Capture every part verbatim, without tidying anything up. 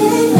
Oh,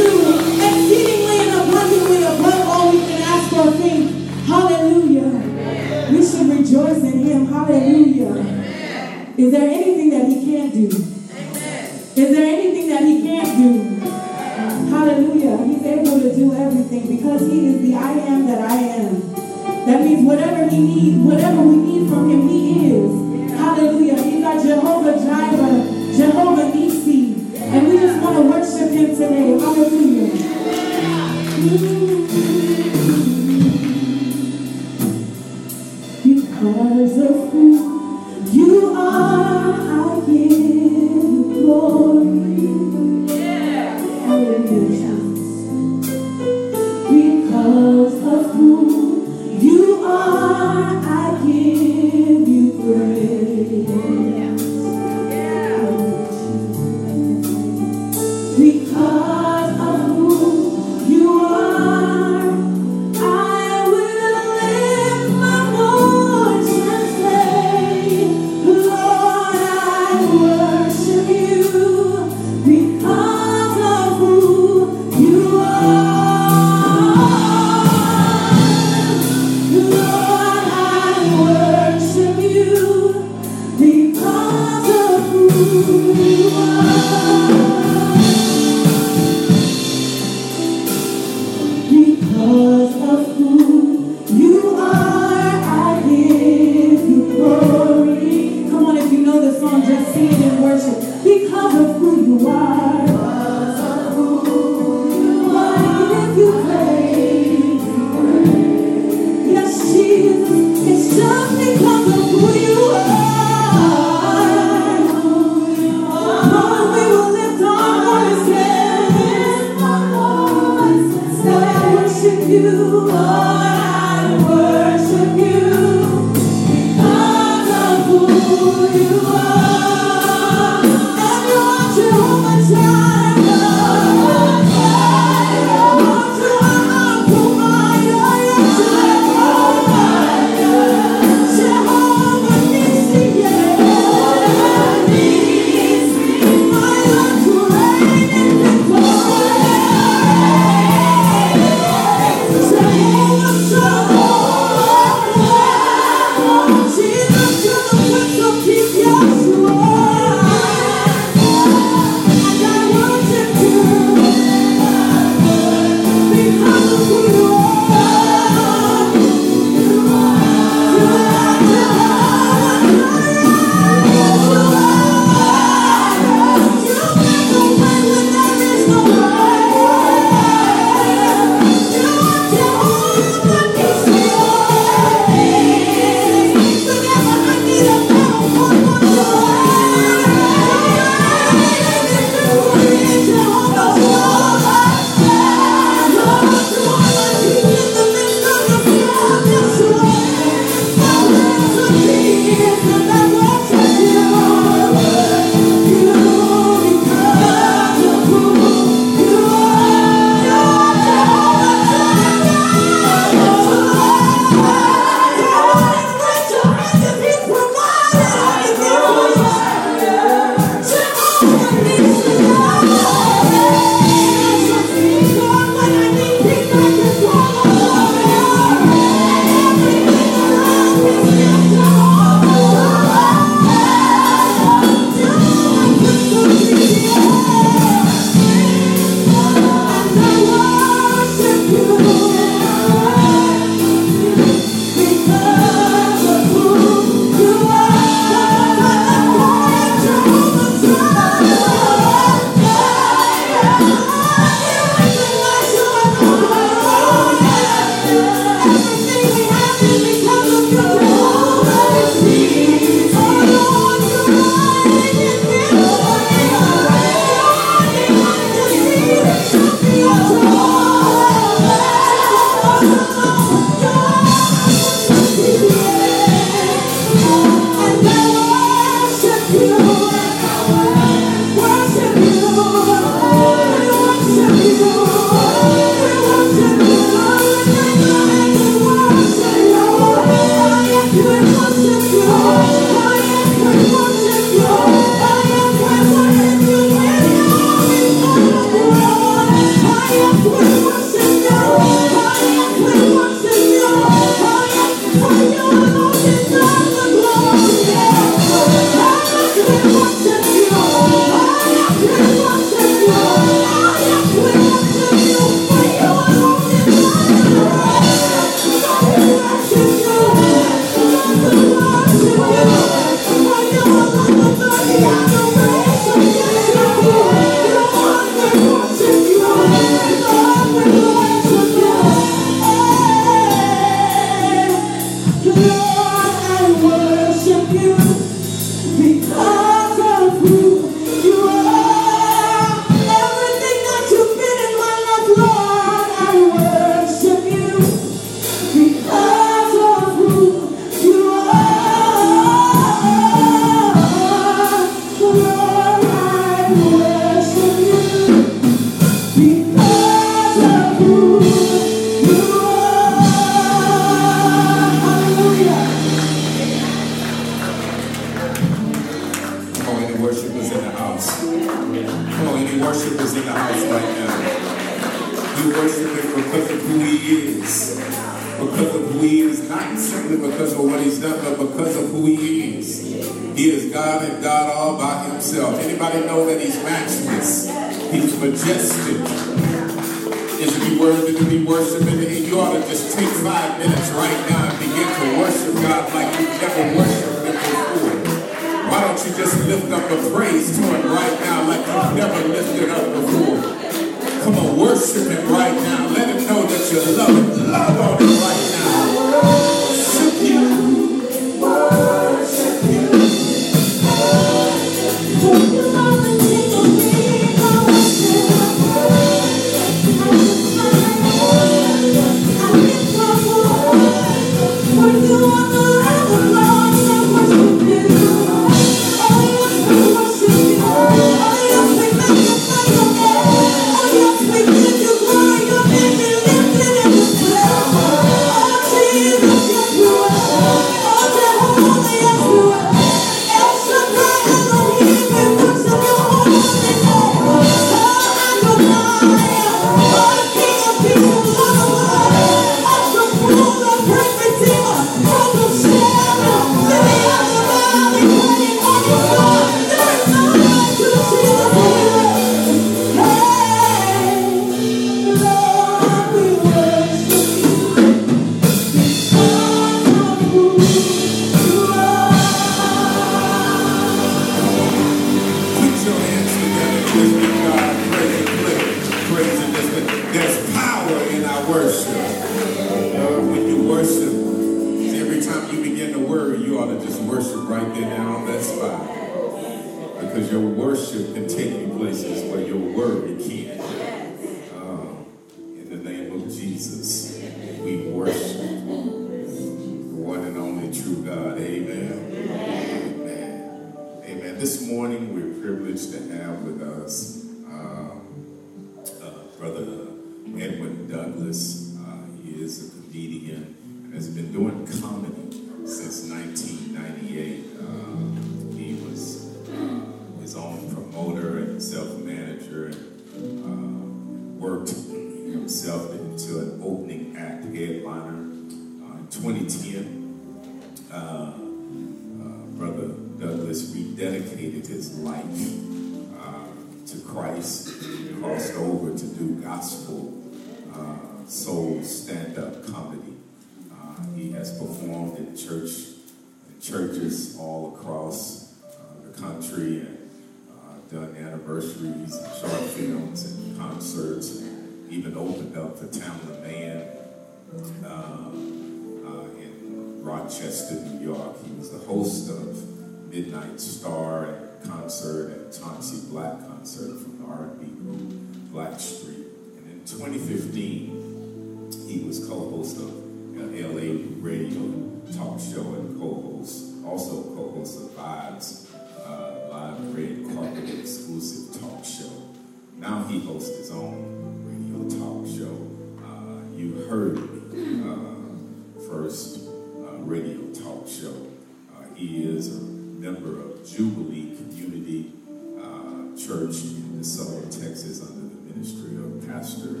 Church in DeSoto, Texas, under the ministry of Pastor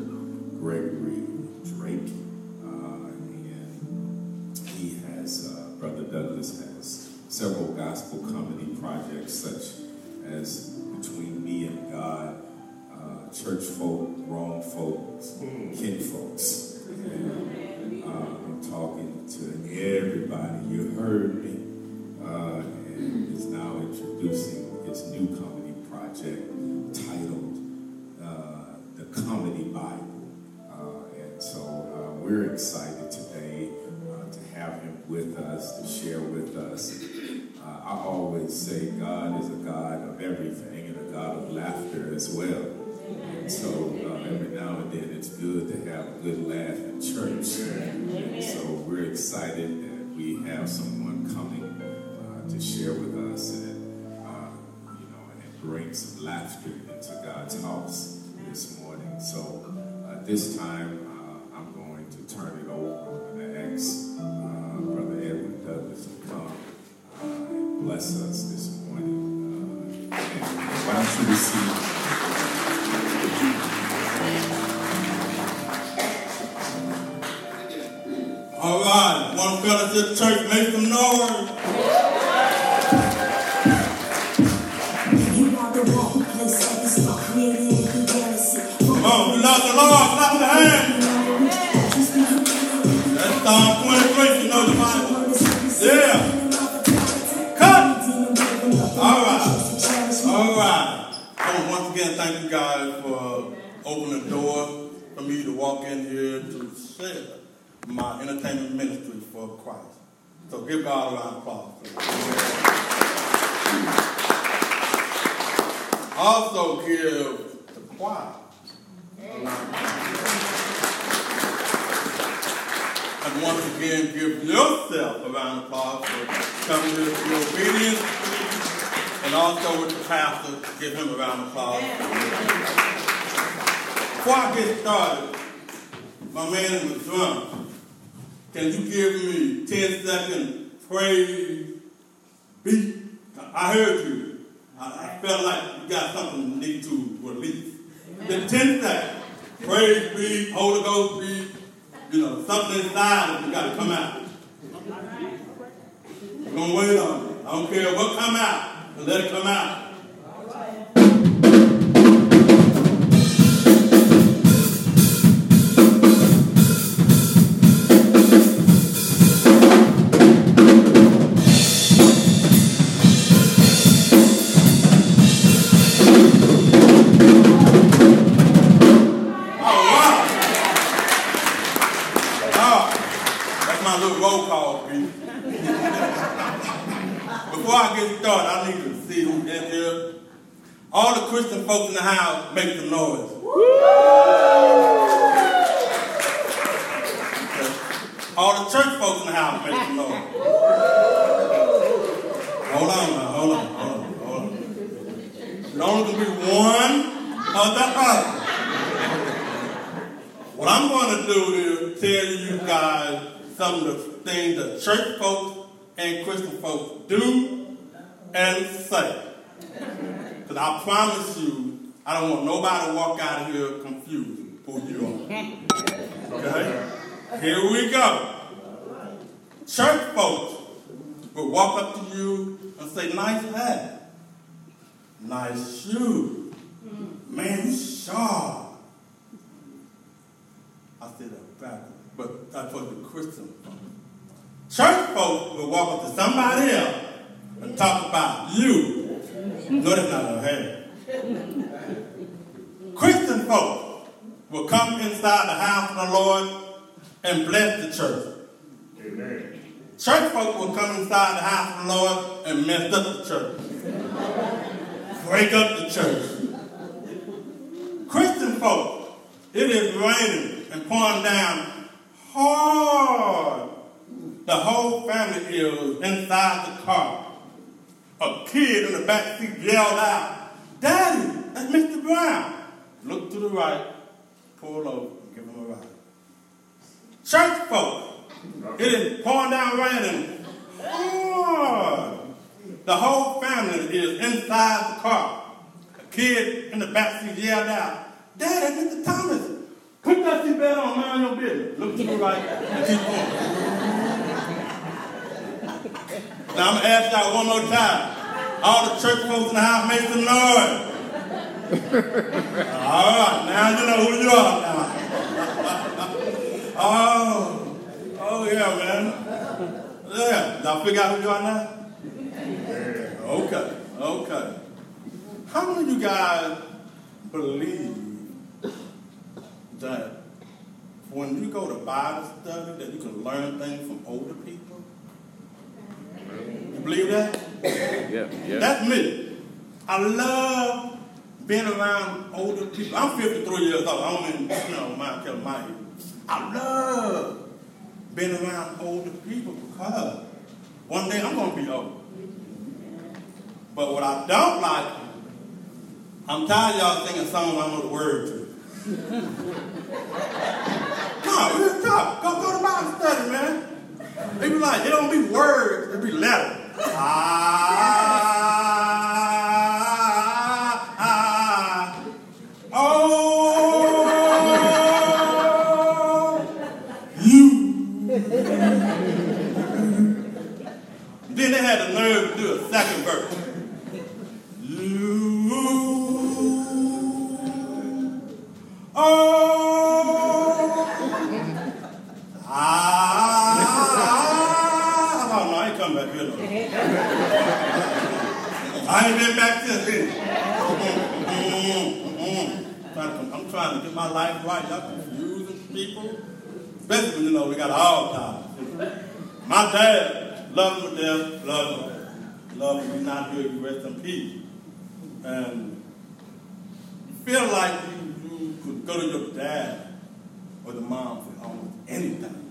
Gregory Drake, uh, and he has, uh, Brother Douglas has several gospel comedy projects such as Between Me and God, uh, Church Folk, Wrong Folks, Kin Folks. And, uh, I'm talking to everybody. You heard me. Uh, and is now introducing his new comedy project titled uh, The Comedy Bible. Uh, and so uh, we're excited today uh, to have him with us, to share with us. Uh, I always say God is a God of everything and a God of laughter as well. And so uh, every now and then it's good to have a good laugh at church. And so we're excited that we have someone coming to share with us and uh, you know, and bring some laughter into God's house this morning. So uh, this time uh, I'm going to turn it over to ex uh, Brother Edwin Douglas to come uh, and bless us this morning. Uh, and why don't you receive? All right, one fellowship church, make some noise. Thank you, God, for opening the door for me to walk in here to share my entertainment ministry for Christ. So give God a round of applause. Also give the choir a round of applause. And once again, give yourself a round of applause for coming here to your obedience. And also with the pastor, give him a round of applause. Before I get started, my man in the drum, can you give me ten seconds praise beat? I heard you. I, I felt like you got something you need to release. The ten seconds praise beat, Holy Ghost beat, you know, something inside of you got to come out. We're going to wait on it. I don't care what come out. Let it come out. Christian folks in the house, make some noise. Okay. All the church folks in the house, make some noise. Hold on now, hold on, hold on, hold on. There's only going to be one or the other. What I'm going to do is tell you guys some of the things that church folks and Christian folks do and say. Because I promise you, I don't want nobody to walk out of here confused who you are. Okay? Here we go. Church folks will walk up to you and say, nice hat, nice shoe, man, you sharp. I said that backwards, but that's for the Christian folks. Church folks will walk up to somebody else and talk about you. No, that's not a habit. Christian folk will come inside the house of the Lord and bless the church. Amen. Church folk will come inside the house of the Lord and mess up the church. Break up the church. Christian folk, it is raining and pouring down hard. The whole family is inside the car. A kid in the back seat yelled out, Daddy, that's Mister Brown. Look to the right, pull over, give him a ride. Church folk, it is pouring down rain and hard. The whole family is inside the car. A kid in the back seat yelled out, Daddy, Mister Thomas, put that seat through like and keep going. Now I'm gonna ask y'all one more time. All the church folks in the house, make some noise. All right, now you know who you are now. oh, oh yeah, man. Yeah, y'all figure out who you are now? Okay, okay. How many of you guys believe that when you go to Bible study that you can learn things from older people? You believe that? Yeah, yeah. That's me. I love being around older people. I'm fifty-three years old. I don't mean, you know, my tell my age. I love being around older people because one day I'm gonna be old. But what I don't like, I'm tired of y'all singing songs I know the words to. No, real talk. Go go to Bible study, man. They be like, it don't be words, it be letters. Ah, ah, oh, you. Then they had the nerve to do a second verse. You, oh, ah. I ain't been back since then. Mm-hmm, mm-hmm. I'm, I'm trying to get my life right. Y'all confusing people. Especially when you know we got all time. My dad, love him to death, love him. Love him, he's not here, you rest in peace. And you feel like you, you could go to your dad or the mom for almost anything.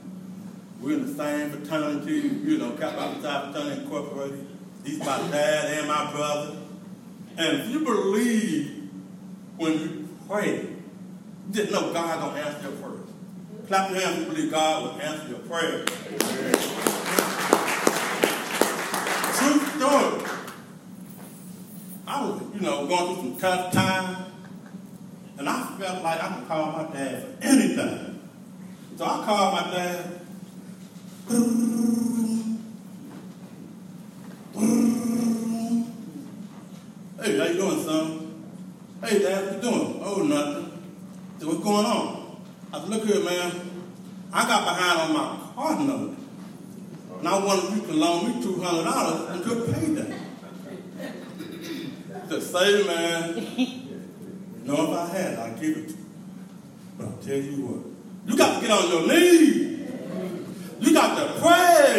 We're in the same fraternity, you know, Kappa Psi Fraternity Incorporated. He's my dad and my brother. And if you believe when you pray, you just know God gonna answer your prayers. Clap your hands if you believe God will answer your prayers. True story. I was, you know, going through some tough times, and I felt like I could call my dad for anything. So I called my dad. Hey, how you doing, son? Hey, Dad, what you doing? Oh, nothing. So what's going on? I said, look here, man. I got behind on my card number, and I wanted you to loan me two hundred dollars and could pay that. Just say, man. You know if I had, I'd give it to you. But I'll tell you what, you got to get on your knees. You got to pray.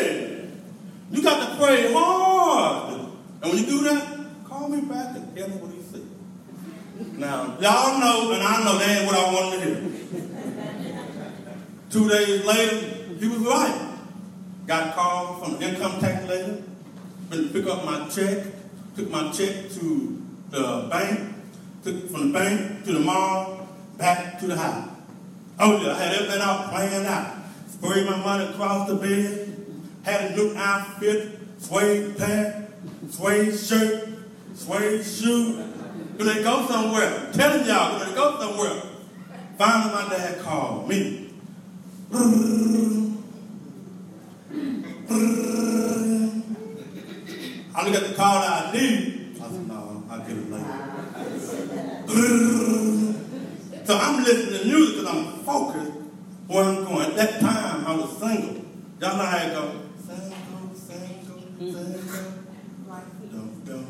You got to pray hard. And when you do that, call me back and tell me what he said. Now, y'all know, and I know that ain't what I wanted to hear. Two days later, he was right. Got a call from the income tax lady. Went to pick up my check. Took my check to the bank. Took it from the bank to the mall, back to the house. Oh, yeah, I had everything I was playing out. Sprayed my money across the bed, had a new outfit, suede pants, suede shirt, suede shoe. Gonna they go somewhere? I'm telling y'all, gonna they go somewhere? Finally, my dad called me. I look at the call I need. I said, no, I'll get it later. So I'm listening to music because I'm focused. Where I'm going. At that time, I was single. Y'all know how it goes. Single, single, single. Dum, dum,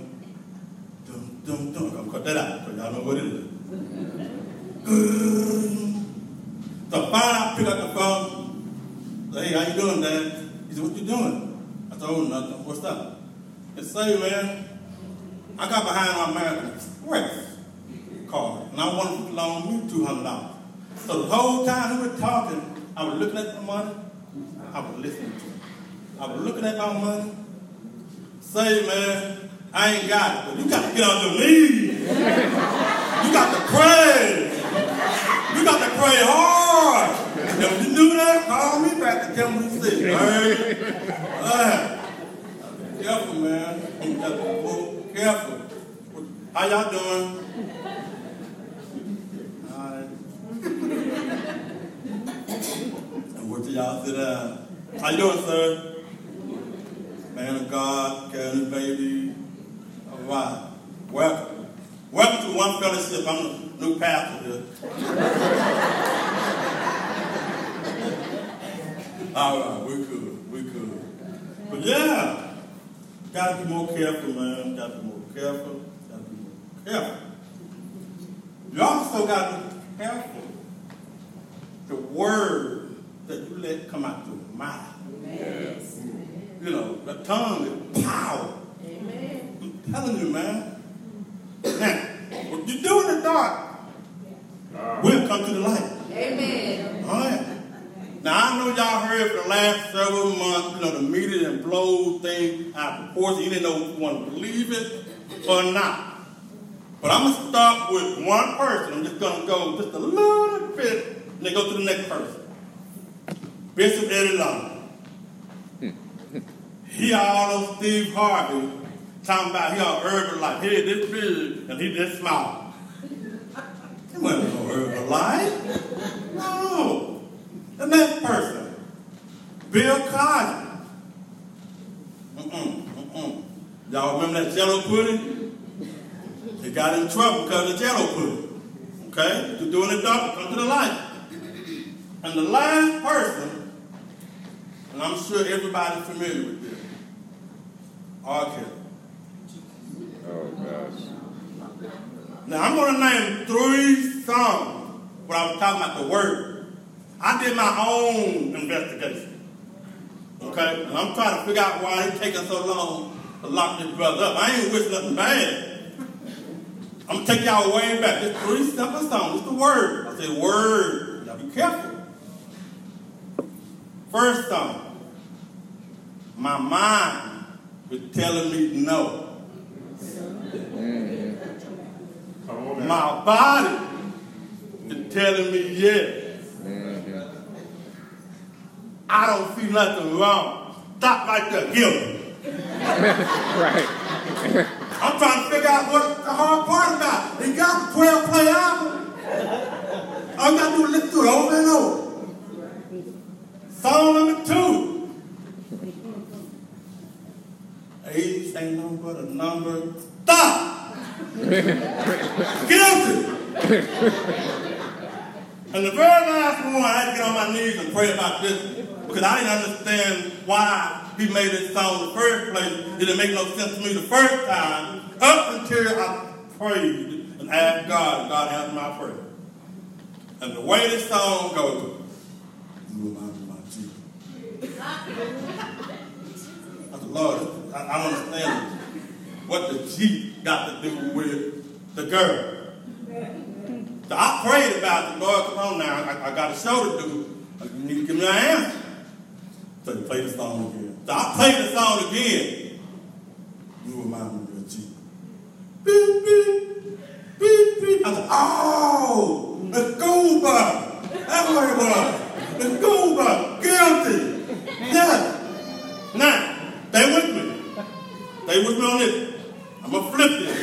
dum, dum, dum. I'm going to cut that out because y'all know what it is. So finally, I pick up the phone. Say, hey, how you doing, Dad? He said, what you doing? I said, oh, nothing. What's up? He said, say, man, I got behind my American Express card, and I wanted to loan me two hundred dollars. So the whole time we were talking, I was looking at the money, I was listening to it. I was looking at my money. Say, man, I ain't got it, but you got to get on your knees. You got to pray. You got to pray hard. And if you do that, call me back to tell me what you said. Be careful, man. Be careful. Be careful. How y'all doing? y'all sit down. How you doing, sir? Man of God, Karen baby. All right. Welcome. Welcome to One Fellowship. I'm the new pastor here. All right, we're cool. We're cool. But yeah, gotta be more careful, man. Gotta be more careful. Gotta be more careful. You also gotta be careful the word that you let come out your mouth. Yes. You know, the tongue is power. Amen. I'm telling you, man. Now, what you do in the dark, yeah. we'll come to the light. Amen. All right. Now, I know y'all heard for the last several months, you know, the media and blow thing out of proportion. You didn't know if you want to believe it or not. But I'm going to start with one person. I'm just going to go just a little bit and then go to the next person. Bishop Eddie Long. He all of Steve Harvey talking about he all Herbalife. He this big and he this small. He wasn't no Herbalife. No. The next person, Bill Cosby. Mm-mm, mm-mm. Y'all remember that jello pudding? He got in trouble because of the jello pudding. Okay? You're doing it dark, come to the light. And the last person, and I'm sure everybody's familiar with this, R. Kelly. Oh, gosh. Now, I'm going to name three songs when I was talking about the word. I did my own investigation. Okay? And I'm trying to figure out why it's taking so long to lock this brother up. I ain't wish nothing bad. I'm going to take y'all way back. It's three simple songs. It's the word. I said, word. Now, be careful. First song. My mind was telling me no. Mm-hmm. My body is telling me yes. Mm-hmm. I don't see nothing wrong. Stop like that, guilty. Right. I'm trying to figure out what the hard part about. They got the twelve-play album. All you got to do is listen to it over and over. Song number two. Age ain't nothing but a number. Stop! Guilty! And the very last one, I had to get on my knees and pray about this because I didn't understand why he made this song in the first place. It didn't make no sense to me the first time up until I prayed and asked God, and God answered my prayer. And the way this song goes, you remind me of my Jesus. I said, Lord, I don't understand what the Jeep got to do with the girl. So I prayed about it. Lord, come on now. I, I got a show to do. You need to give me an answer. So you play the song again. So I played the song again. You remind me of the Jeep. Beep, beep. Beep, beep. I said, oh, let's go, brother. That's what it was. Let's go, brother. Guilty. Yes. Now, they with me. Stay with me on this. I'm going to flip this.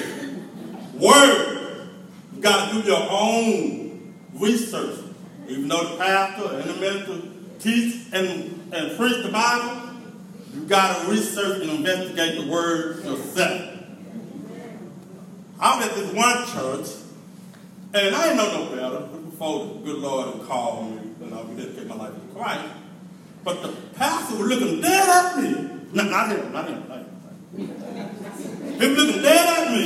Word. You got to do your own research. Even though the pastor and the minister teach and, and preach the Bible, you got to research and investigate the word yourself. I was at this one church, and I didn't know no better before the good Lord called me and I dedicated my life to Christ. But the pastor was looking dead at me. No, not him, not him, not him. He was looking dead at me.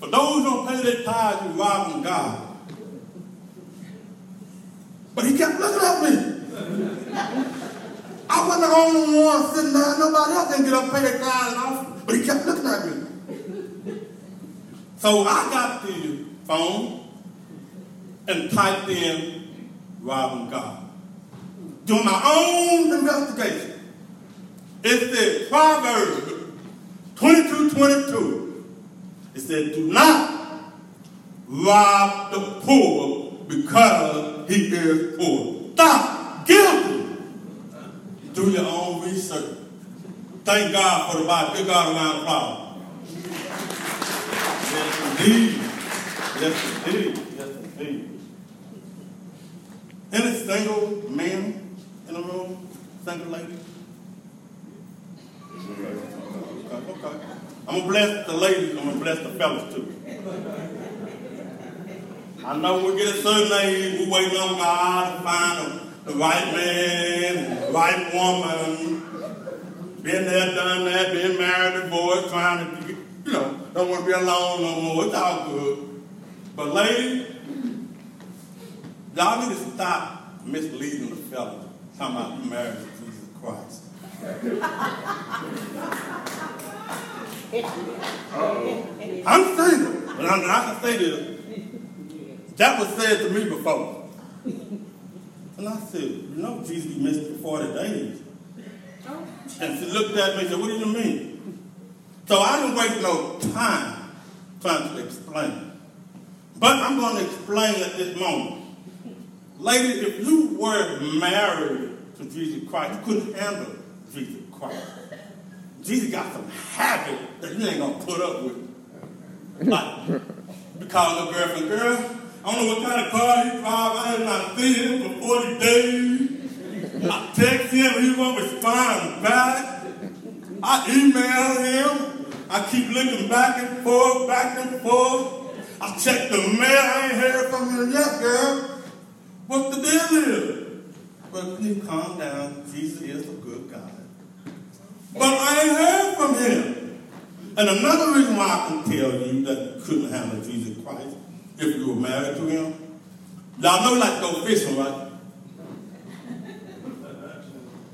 For those who don't pay their tithes, you're robbing God. But he kept looking at me. I wasn't the only one sitting there. Nobody else didn't get up and pay their tithes. But he kept looking at me. So I got the phone and typed in robbing God. Doing my own investigation. It said, Proverbs twenty-two twenty-two. It said, do not rob the poor because he is poor. Stop. Guilty. Do your own research. Thank God for the Bible. Give God a round of applause. Yes, indeed. Yes, indeed. Yes, indeed. And it single man in the room? Single lady? Okay, okay. I'm going to bless the ladies. I'm going to bless the fellas, too. I know we get a certain age, we waiting on God to find the right man, the right woman. Been there, done that, been married, divorced, trying to, you know, don't want to be alone no more. It's all good. But ladies, y'all need to stop misleading the fellas talking about marriage to Jesus Christ. Uh-oh. I'm single, but I'm, I can say this. That was said to me before. And I said, you know, Jesus missed for forty days. Oh. And she looked at me and said, what do you mean? So I didn't waste no time trying to explain. But I'm going to explain at this moment. Ladies, if you were married to Jesus Christ, you couldn't handle Jesus Christ. Jesus got some habits that you ain't going to put up with. Like, you call a girlfriend, girl, I don't know what kind of car he drives. I have not seen him for forty days. I text him, he won't respond back. I email him. I keep looking back and forth, back and forth. I check the mail, I ain't heard from him yet, girl. What's the deal is? But please calm down. Jesus is a good God. But I ain't heard from him. And another reason why I can tell you that you couldn't handle Jesus Christ if you were married to him. Y'all know you like to go fishing, right?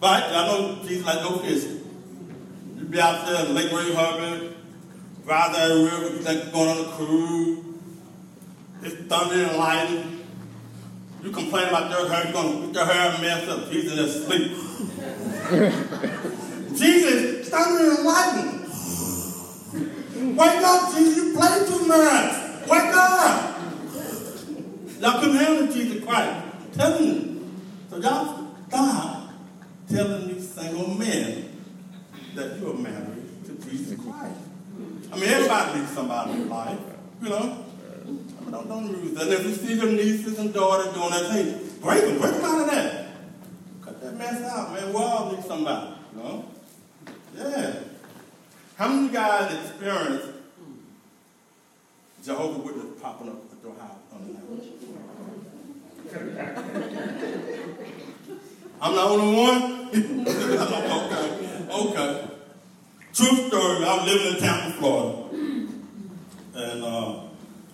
Right? Y'all know Jesus like to go fishing. You be out there in Lake Ray Harbor, ride that river, you think you're going on a cruise. It's thunder and lightning. You complain about their hair, you're going to get your hair messed up. Jesus is asleep. Jesus, thunder and lightning. Wake up, Jesus, you play too much. Wake up! Y'all couldn't handle Jesus Christ. Tell me. So y'all stop telling these single men that you're married to Jesus Christ. I mean, everybody needs somebody in life, you know? I mean, don't, don't use that. And if you see your nieces and daughters doing that, hey, break them, break them out of that. Cut that mess out, man. We all need somebody, you know? Yeah. How many of you guys experience Jehovah's Witness popping up at your house on the night? I'm the only one? okay, okay. True story, I was living in Tampa, Florida. And uh,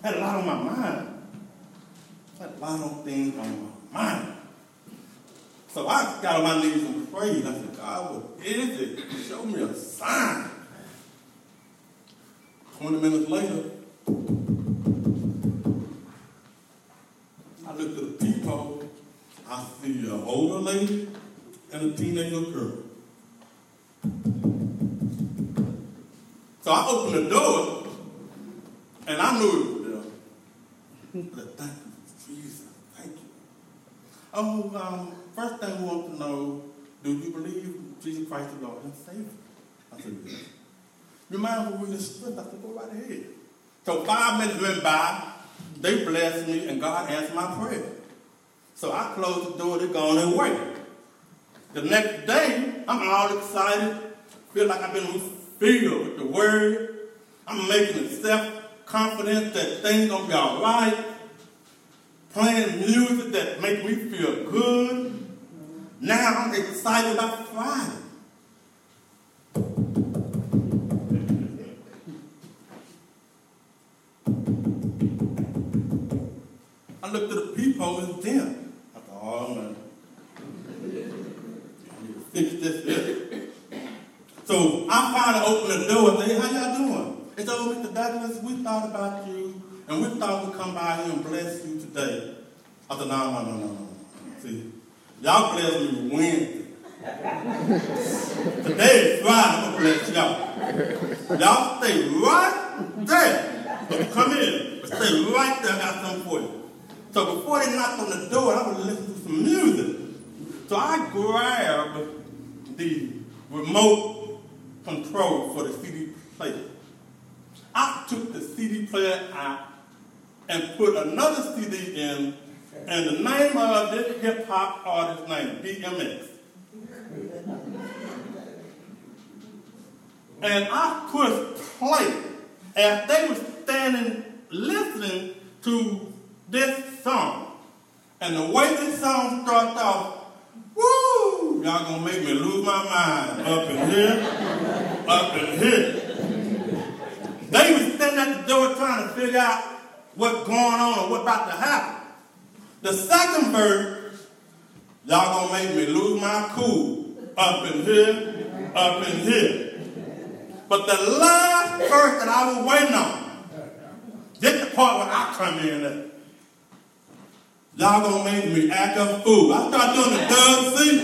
had a lot on my mind. Had a lot of things on my mind. So I got on my knees and prayed. I said, God, what is it? Show me a sign. twenty minutes later, I looked at the peephole. I see an older lady and a teenage girl. So I opened the door, and I knew it was there. Thank you, Jesus. Thank you. Oh, um, first thing we want to know, do you believe Jesus Christ is Lord and Savior? I said, yes. You mind when we just stood? I said, go right ahead. So five minutes went by, they blessed me, and God answered my prayer. So I closed the door, they gone and waited. The next day, I'm all excited, feel like I've been filled with the word. I'm making self-confidence that things gonna be all right. Playing music that make me feel good. Now I'm excited about Friday. I looked at the people and them. I thought, oh man, I need to fix this. So I finally opened the door and said, how y'all doing? And so, Mister Douglas, we thought about you and we thought we'd come by here and bless you today. I said, no, no, no, no, no. See, y'all bless me Wednesday. Today is Friday, I'm going to bless y'all. Y'all stay right there. But come in, but stay right there, I got something for you. So before they knocked on the door, I was listening to some music. So I grabbed the remote control for the C D player. I took the C D player out and put another C D in And the name of this hip-hop artist named D M X. And I pushed play as they were standing listening to this song. And the way this song starts off, woo! Y'all gonna make me lose my mind up in here, up in here. They were standing at the door trying to figure out what's going on or what's about to happen. The second verse, y'all gonna make me lose my cool up in here, up in here. But the last verse that I was waiting on, this is the part where I come in at. Y'all gonna make me act a fool. I start doing the Doug C.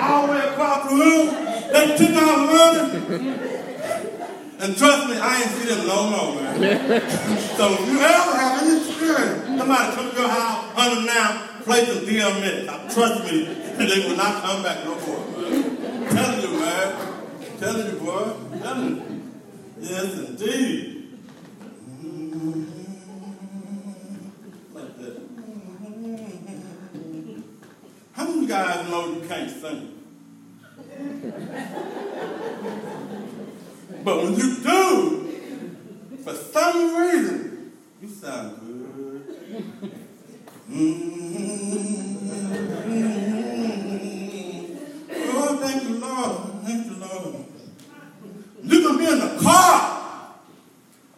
All the way across the room. They took out running. And trust me, I ain't see them no more, man. So if you ever have any experience, somebody come to your house, under now, play some D M X. Now, trust me, they will not come back no more, man. I'm telling you, man. I'm telling you, boy. I'm telling you. Yes, indeed. How many of you guys know you can't sing? But when you do, for some reason, you sound good. Mm-hmm. Oh, thank you, Lord. Thank you, Lord. You can be in the car.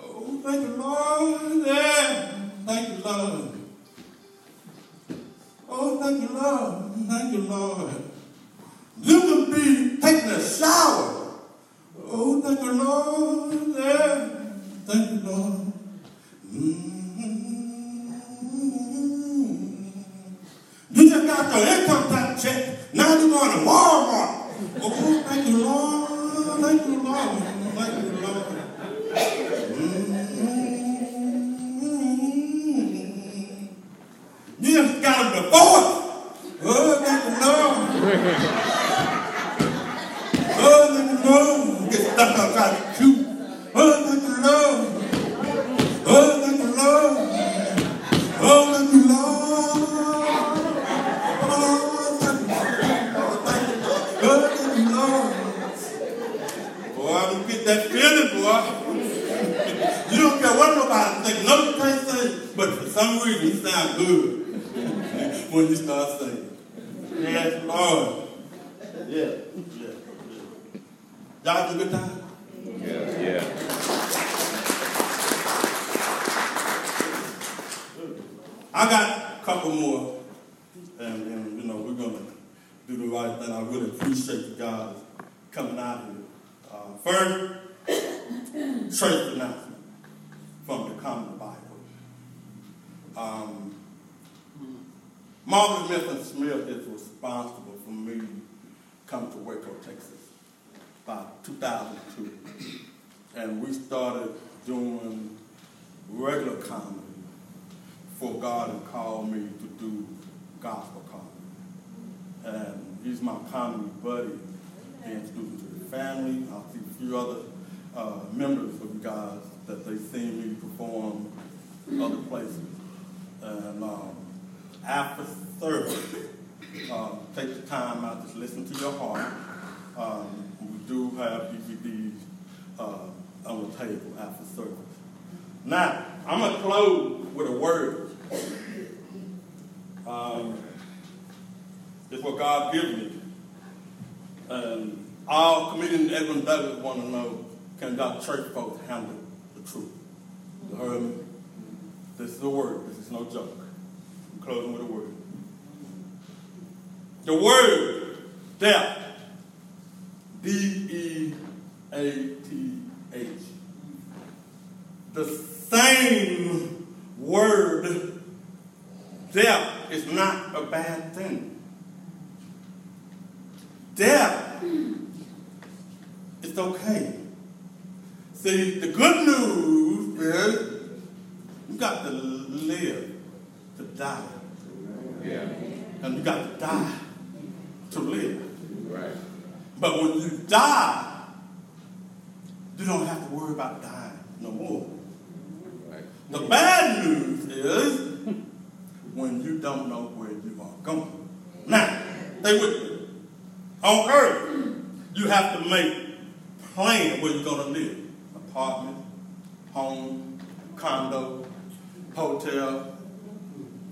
Oh, thank you, Lord. Yeah. Thank you, Lord. Oh, thank you, Lord. Thank you, Lord. You can be taking a shower. Oh, thank you, Lord. Yeah. Thank you, Lord. Mm-hmm. You just got your income tax check. Now you're going to Walmart. Oh, thank you, Lord. Thank you, Lord. Thank you, Lord. Mm-hmm. You just got a divorce. Oh, thank you, Lord. Oh, thank you, Lord. Get stuck on trying to be cute. Oh, thank you, Lord. Oh, thank you, Lord. Oh, thank you, Lord. Oh, thank you, Lord. Oh, thank you, Lord. Boy, I don't get that feeling, boy. You don't care what nobody thinks. Nobody can't say, but for some reason, you sound good when you start saying. Yes, Lord. Yeah, yeah, yeah. Y'all have a good time? Yeah, yeah. I got a couple more, and, and you know, we're going to do the right thing. I really appreciate you guys coming out here. Uh, first, church announcement from the Comedy Bible. Um, Marvin Smith is responsible for me coming to Waco, Texas, about two thousand two. And we started doing regular comedy for God and called me to do gospel comedy. And he's my comedy buddy. He introduced me to the family. I see a few other uh, members of you guys that they've seen me perform other places. And um, after service, um, take the time out to listen to your heart. Um, we do have D V Ds uh, on the table after service. Now, I'm going to close with a word. Um, it's what God gives me. Um, all comedian Edwin Douglas want to know, can God church folks handle the truth? You heard me? This is the word. This is no joke. Closing with a word. The word death. D E A T H. The same word death is not a bad thing. Death is okay. See, the good news is you got to live to die. Yeah. And you got to die to live. Right. But when you die, you don't have to worry about dying no more. Right. The bad news don't know where you are going. Now, stay with me. On earth, you have to make a plan where you're going to live. Apartment, home, condo, hotel.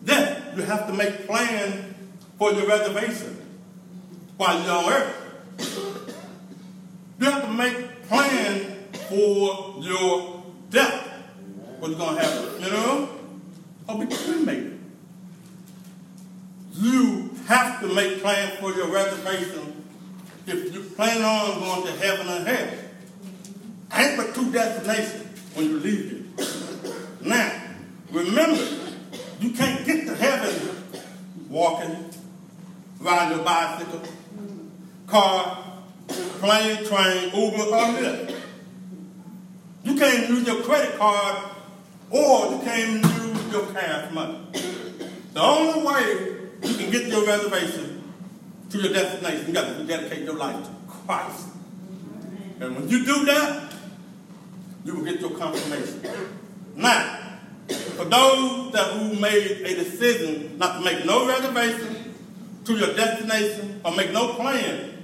Then you have to make a plan for your reservation while you're on earth. You have to make a plan for your death. What's going to happen? You know? Or be cremated. You have to make plans for your reservation if you plan on going to heaven or hell. Ain't but two destinations when you leave here. Now, remember, you can't get to heaven walking, riding your bicycle, car, plane, train, Uber, or Lyft. You can't use your credit card or you can't use your cash money. The only way you can get your reservation to your destination, you got to dedicate your life to Christ. And when you do that, you will get your confirmation. Now, for those that who made a decision not to make no reservation to your destination or make no plan,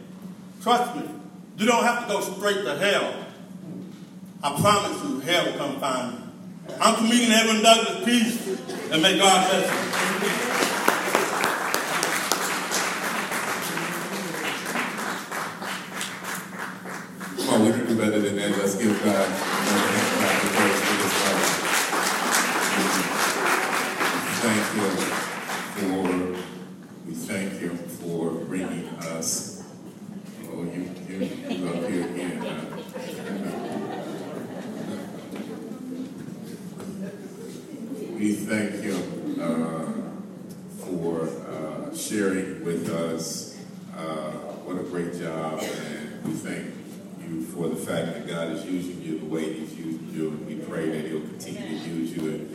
trust me, you don't have to go straight to hell. I promise you, hell will come find you. I'm comedian Edwin Douglas. Peace, and may God bless you. Well, we can do better than that. Let's give God another hand. We thank Him for bringing us. Oh, you, you, you up here again. Huh? We thank Him uh, for uh, sharing with us. Uh, what a great job. And we thank you for the fact that God is using you the way He's using you. And we pray that He'll continue to use you and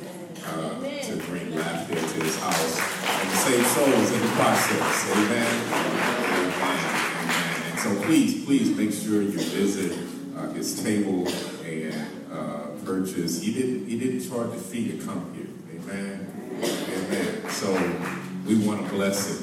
uh, to bring laughter to His house and to save souls in the process. Amen? Amen. Amen. And so please, please make sure you visit uh, His table and uh, purchase. He didn't, he didn't charge a fee to come here. Amen. Amen. So we want to bless it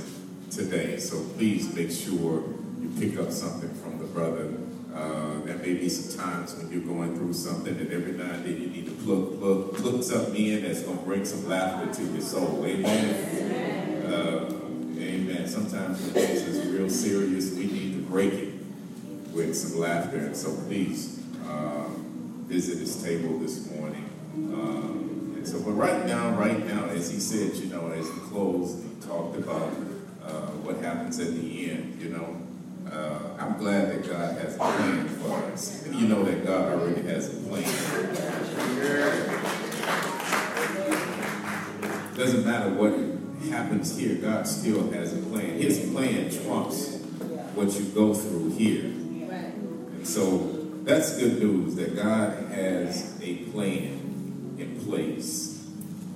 today. So please make sure you pick up something from the brother. Uh, there may be some times when you're going through something that every now and then you need to plug, plug, plug something in that's going to bring some laughter to your soul. Amen. Uh, amen. Sometimes when things is real serious, we need to break it with some laughter. And so please uh, visit his table this morning. Um, So, but right now, right now, as he said, you know, as he closed, he talked about uh, what happens at the end, you know. Uh, I'm glad that God has a plan for us. And you know that God already has a plan. Doesn't matter what happens here, God still has a plan. His plan trumps what you go through here. And so that's good news, that God has a plan in place,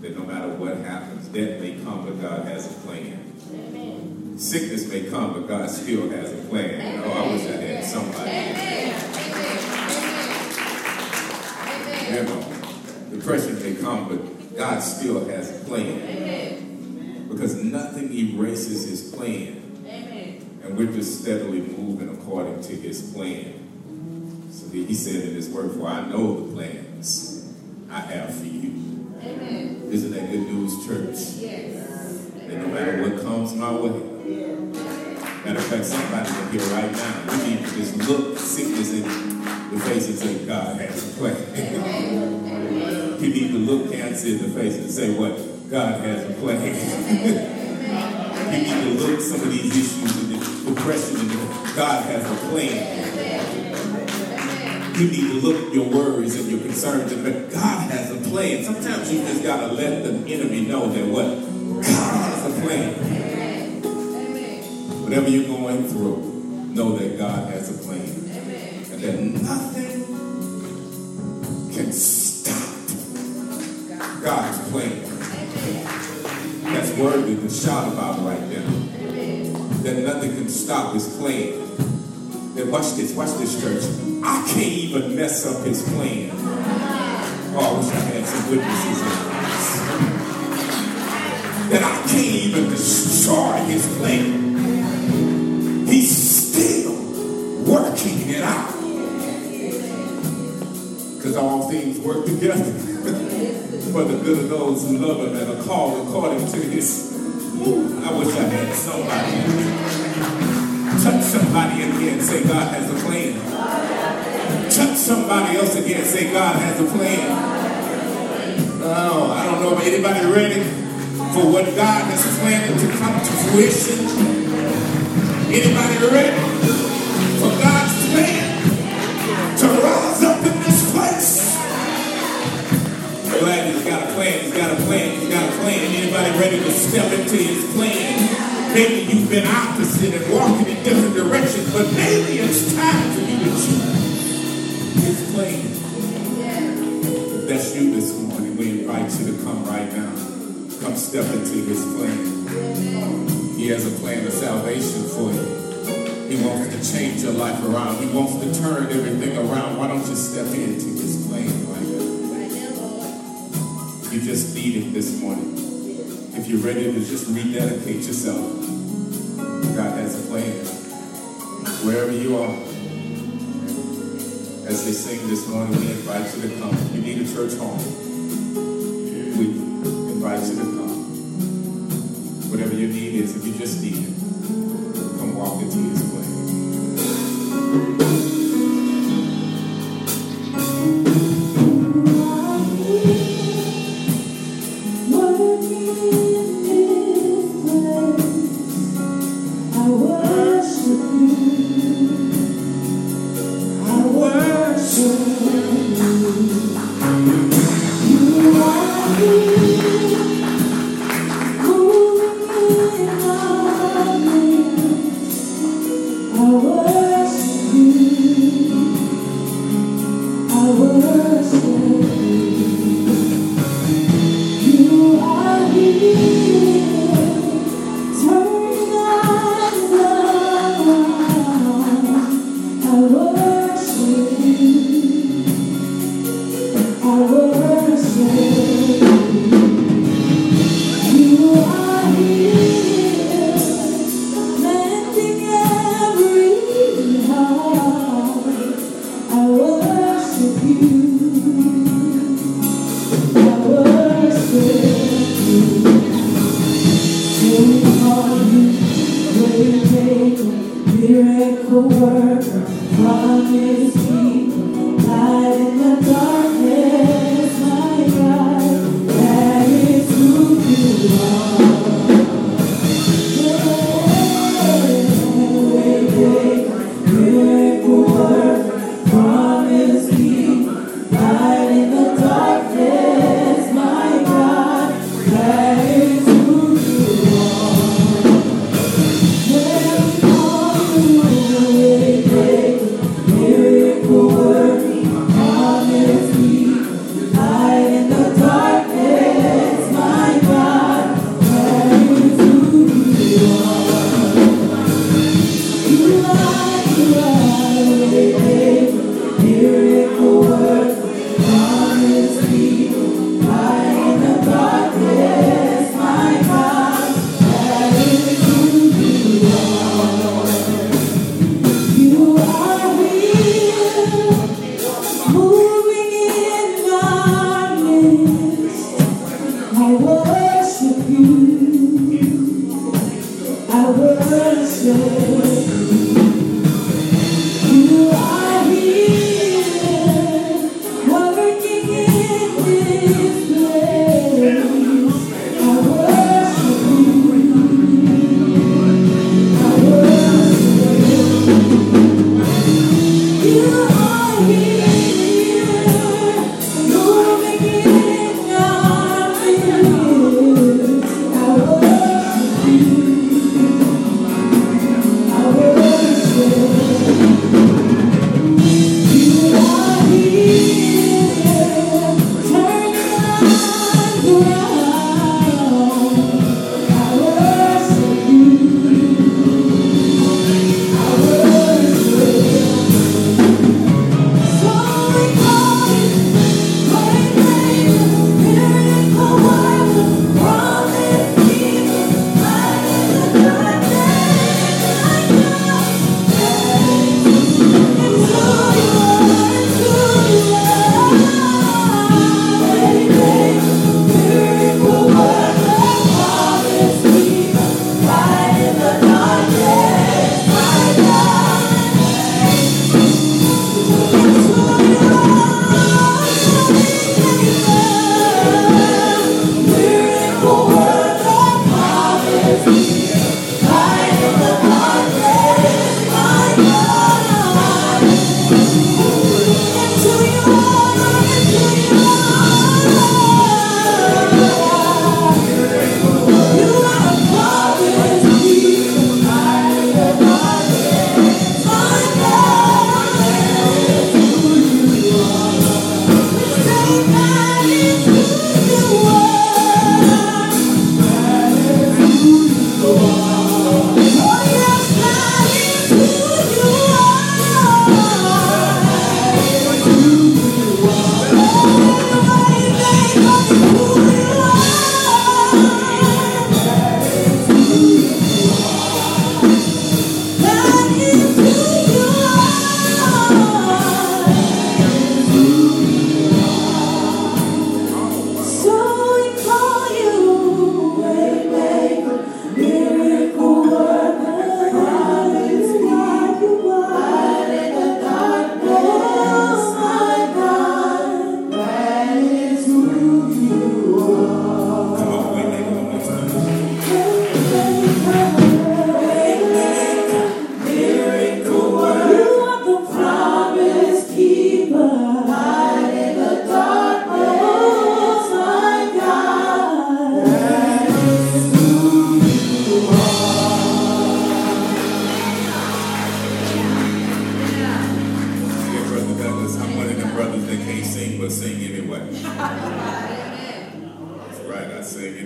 that no matter what happens, death may come, but God has a plan. Amen. Sickness may come, but God still has a plan. Amen. Oh, I wish I had somebody. Amen. Amen. You know, depression may come, but God still has a plan. Amen. Because nothing erases His plan. Amen. And we're just steadily moving according to His plan. So He said in His word, for I know the plans I have for you. Amen. Isn't that good news, church? Yes. That no matter what comes my way. Matter of fact, somebody in here right now, you need to just look sickness in the face and say, God has a plan. Amen. You need to look cancer in the face and say, what? God has a plan. You need to look some of these issues and the depression and the, God has a plan. You need to look at your worries and your concerns, but God has a plan. Sometimes you just got to let the enemy know that what? God has a plan. Amen. Whatever you're going through, know that God has a plan. Amen. And that nothing can stop God's plan. Amen. That's worthy to shout about right now. Amen. That nothing can stop His plan. That watch this, watch this, church. I can't even mess up His plan. Oh, I wish I had some witnesses in this. That I can't even for the good of those who love him and are called according to his. Ooh, I wish I had somebody. Touch somebody in here and say God has a plan. Touch somebody else again and say God has a plan. Oh, I don't know if anybody ready for what God has planned to come to fruition. Anybody ready for God's plan to rise up in this place? I'm glad he's got a plan, he's got a plan, he's got a plan. Anybody ready to step into his plan? Maybe you've been opposite and walking in different directions, but maybe it's time for you to choose his plan. If that's you this morning, we invite you to come right now. Come step into his plan. He has a plan of salvation for you. He wants to change your life around. He wants to turn everything around. Why don't you step into his plan? You just need it this morning. If you're ready to just rededicate yourself, God has a plan. Wherever you are, as they sing this morning, we invite you to come. You need a church home. We invite you to come. Whatever your need is, if you just need it, come walk into his plan.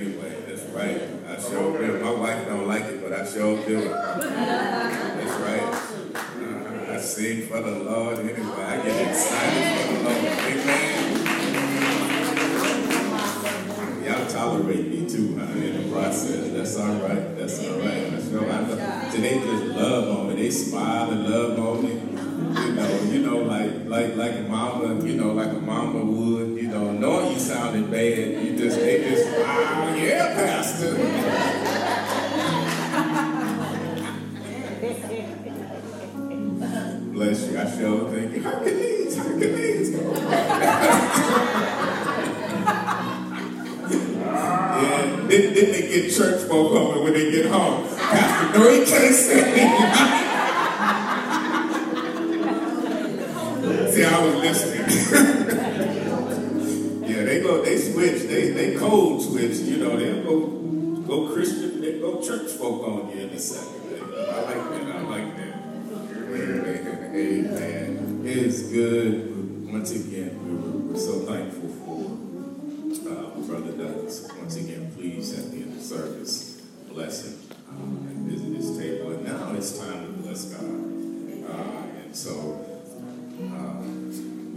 anyway. That's right. I sure do. My wife don't like it, but I sure do. That's right. Uh, I sing for the Lord anyway. I get excited for the Lord. Amen. Y'all tolerate me too, huh? In the process. That's all right. That's all right. I sure. I love. So they just love on me. They smile and love on me. You know, you know, like like like a mama, you know, like a mama would, you know, knowing you sounded bad, you just they just wow, yeah, Pastor. Bless you. I sure think, how can these, how can these go? Yeah, then, then they get church folk coming when they get home. Pastor, no, he can't say. I was listening. Yeah, they go, they switch, they they code switch, you know, they'll go go Christian, they go church folk on you in a second. I like that, I like that. Amen. Amen. It is good. Once again, we we're so thankful for uh, Brother Douglas. Once again, please at the end of service, bless him um, and visit his table. And now it's time to bless God. Uh, and so Um,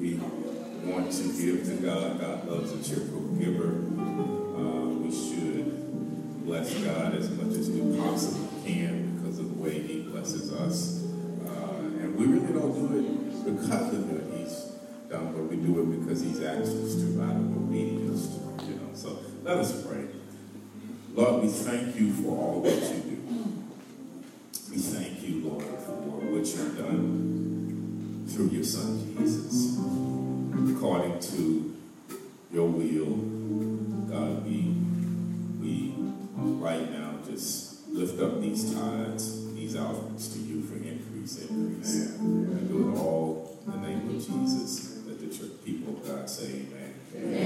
we want to give to God. God loves a cheerful giver. Uh, we should bless God as much as we possibly can because of the way He blesses us. Uh, and we really don't do it because of what He's done, but we do it because He's asked us to, out of obedience to, you know. So let us pray. Lord, we thank You for all that You do. We thank You, Lord, for what You've done through Your Son, Jesus. According to Your will, God, we, we right now just lift up these tithes, these offerings to You for increase, increase. And do it all in the name of Jesus. Let the church people of God say amen. Amen.